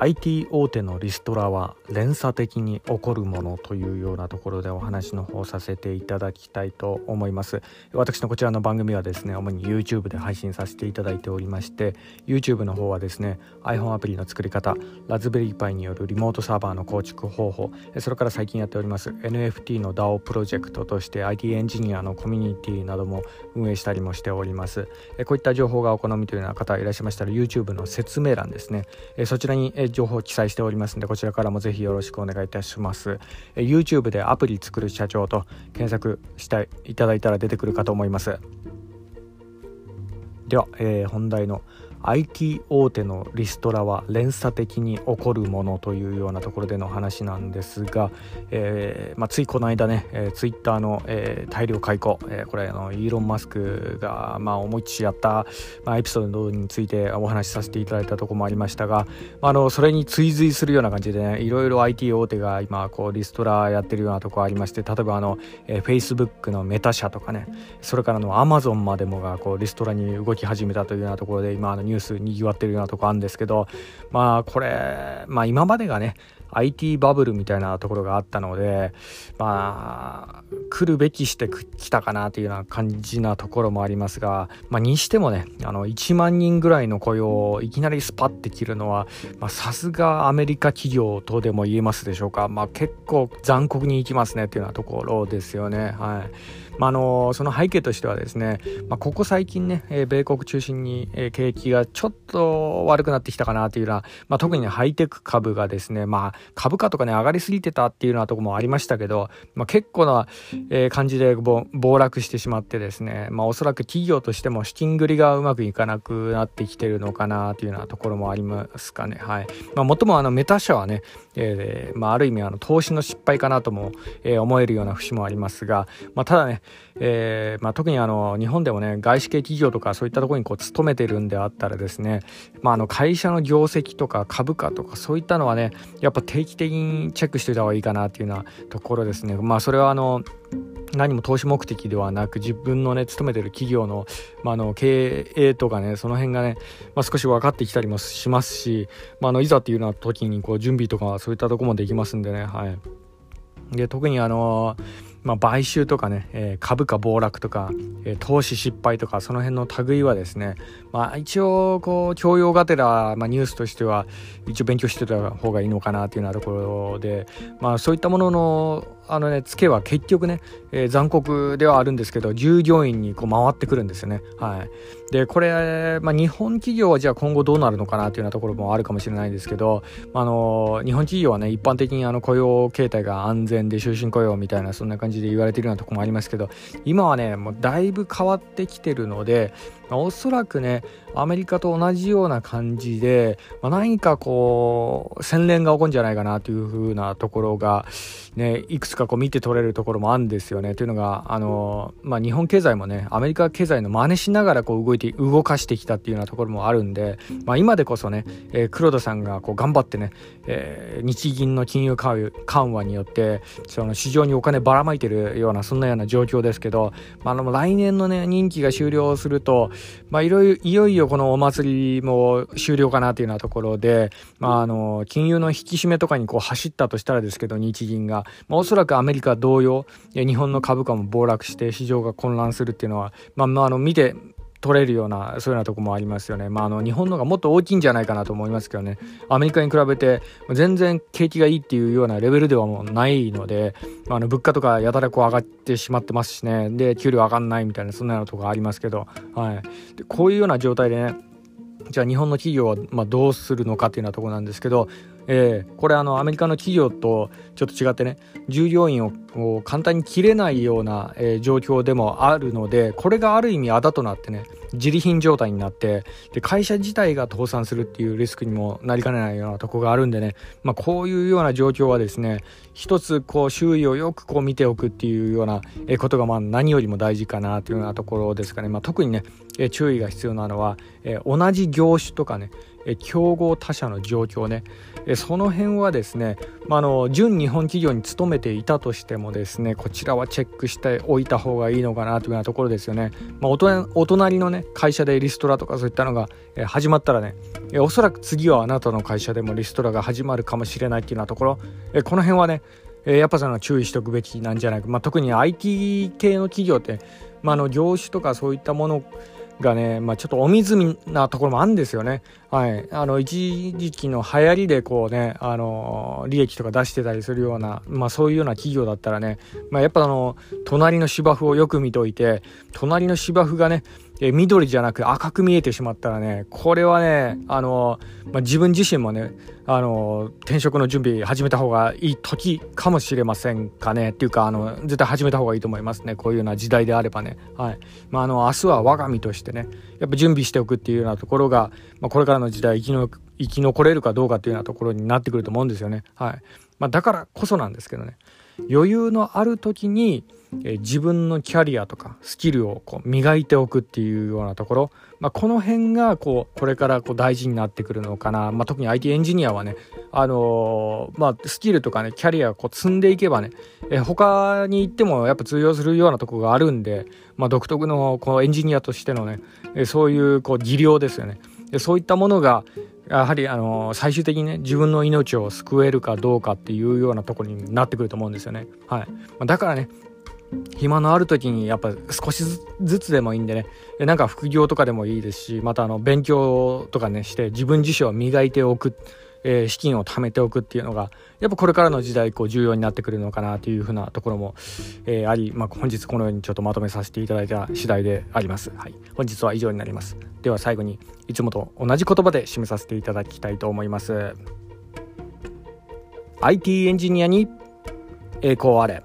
IT 大手のリストラは連鎖的に起こるものというようなところでお話の方させていただきたいと思います。私のこちらの番組はですね、主に YouTube で配信させていただいておりまして、 YouTube の方はですね iPhone アプリの作り方、ラズベリーパイによるリモートサーバーの構築方法、それから最近やっております NFT の DAO プロジェクトとして IT エンジニアのコミュニティなども運営したりもしております。こういった情報がお好みというような方いらっしゃいましたら、 YouTube の説明欄ですね、そちらに情報を記載しておりますので、こちらからもぜひよろしくお願いいたします。 YouTube でアプリ作る社長と検索していただいたら出てくるかと思います。では、本題の IT 大手のリストラは連鎖的に起こるものというようなところでの話なんですが、ついこの間ね、Twitter の、大量解雇、これイーロン・マスクが、思いっきりやった、エピソードについてお話しさせていただいたところもありましたが、それに追随するような感じでね、いろいろ IT 大手が今こうリストラやってるようなところありまして、例えばFacebook のメタ社とかね、それからAmazon までもがこうリストラに動き始めたというようなところで、今ニュースにぎわってるようなところあるんですけど、これ、今までがね IT バブルみたいなところがあったので、来るべきしてきたかなというような感じなところもありますが、にしてもね、1万人ぐらいの雇用をいきなりスパッて切るのは、さすがアメリカ企業とでも言えますでしょうか。結構残酷にいきますねというようなところですよね。その背景としてはですね、ここ最近ね、米国中心に景気がちょっと悪くなってきたかなというような、特にねハイテク株がですね、株価とかね上がりすぎてたっていうようなところもありましたけど、結構な感じで暴落してしまってですね、おそらく企業としても資金繰りがうまくいかなくなってきてるのかなというようなところもありますかね。もともメタ社はね、ある意味投資の失敗かなとも、思えるような節もありますが、ただね、特に日本でもね外資系企業とかそういったところにこう勤めてるんであったらですね、会社の業績とか株価とかそういったのはね、やっぱ定期的にチェックしておいた方がいいかなというようなところですね。それは何も投資目的ではなく、自分のね勤めてる企業の、経営とかね、その辺がね、少し分かってきたりもしますし、いざっていうような時にこう準備とかそういったとこもできますんでね。で、特に買収とかね、株価暴落とか、投資失敗とか、その辺の類はですね、一応こう教養がてら、ニュースとしては一応勉強してた方がいいのかなというようなところで、そういったもののツケは結局ね、残酷ではあるんですけど、従業員にこう回ってくるんですよね。で、これ、日本企業はじゃあ今後どうなるのかなというようなところもあるかもしれないですけど、日本企業はね一般的に雇用形態が安全で終身雇用みたいな、そんな感じで言われているようなところもありますけど、今はねもうだいぶ変わってきてるので、おそらくねアメリカと同じような感じで、何かこう洗練が起こるんじゃないかなというふうなところがね、いくつかこう見て取れるところもあるんですよね。というのが日本経済もねアメリカ経済の真似しながらこう動かしてきたっていうようなところもあるんで、今でこそね、黒田さんがこう頑張ってね、日銀の金融緩和によってその市場にお金ばらまいてるような、そんなような状況ですけど、来年のね任期が終了すると、いよいよこのお祭りも終了かなというようなところで、金融の引き締めとかにこう走ったとしたらですけど、日銀が、おそらくアメリカ同様日本の株価も暴落して市場が混乱するっていうのは、見て取れるような、そういうようなとこもありますよね。日本のがもっと大きいんじゃないかなと思いますけどね。アメリカに比べて全然景気がいいっていうようなレベルではもうないので、物価とかやたらこう上がってしまってますしね。で、給料上がんないみたいな、そんなようなとこありますけど、で、こういうような状態でね、じゃあ日本の企業はどうするのかというようなところなんですけど、これアメリカの企業とちょっと違ってね、従業員を簡単に切れないような、状況でもあるので、これがある意味あだとなってね、自利品状態になって、で会社自体が倒産するっていうリスクにもなりかねないようなとこがあるんでね、こういうような状況はですね、一つこう周囲をよくこう見ておくっていうようなことが何よりも大事かなというようなところですかね。特にね注意が必要なのは、同じ業種とかね、競合他社の状況ね、その辺はですね、純日本企業に勤めていたとしてもですね、こちらはチェックしておいた方がいいのかなというようなところですよね。お隣のね会社でリストラとかそういったのが始まったらね、おそらく次はあなたの会社でもリストラが始まるかもしれないっていうようなところ、この辺はねやっぱその注意しておくべきなんじゃないか、特に IT 系の企業って、業種とかそういったものがね、ちょっとお水なところもあるんですよね、はい、一時期の流行りでこうね、利益とか出してたりするような、そういうような企業だったらね、やっぱ隣の芝生をよく見といて、隣の芝生がね緑じゃなく赤く見えてしまったらね、これはね自分自身もね転職の準備始めた方がいい時かもしれませんかね、っていうか絶対始めた方がいいと思いますね、こういうような時代であればね、はい、明日は我が身としてねやっぱ準備しておくっていうようなところが、これからの時代生き残れるかどうかっていうようなところになってくると思うんですよね、はい、だからこそなんですけどね、余裕のある時に自分のキャリアとかスキルをこう磨いておくっていうようなところ、この辺がこれから大事になってくるのかな、特に IT エンジニアはね、スキルとかねキャリアを積んでいけばね、他に行ってもやっぱ通用するようなところがあるんで、独特のエンジニアとしてのね、そういう技量ですよね、そういったものがやはり最終的にね自分の命を救えるかどうかっていうようなところになってくると思うんですよね、はい、だからね暇のある時にやっぱ少しずつでもいいんでね、なんか副業とかでもいいですし、また勉強とかねして自分自身を磨いておく、資金を貯めておくっていうのがやっぱこれからの時代重要になってくるのかなというふうなところも、あり、本日このようにちょっとまとめさせていただいた次第であります、はい、本日は以上になります。では最後にいつもと同じ言葉で締めさせていただきたいと思います。 IT エンジニアに栄光あれ。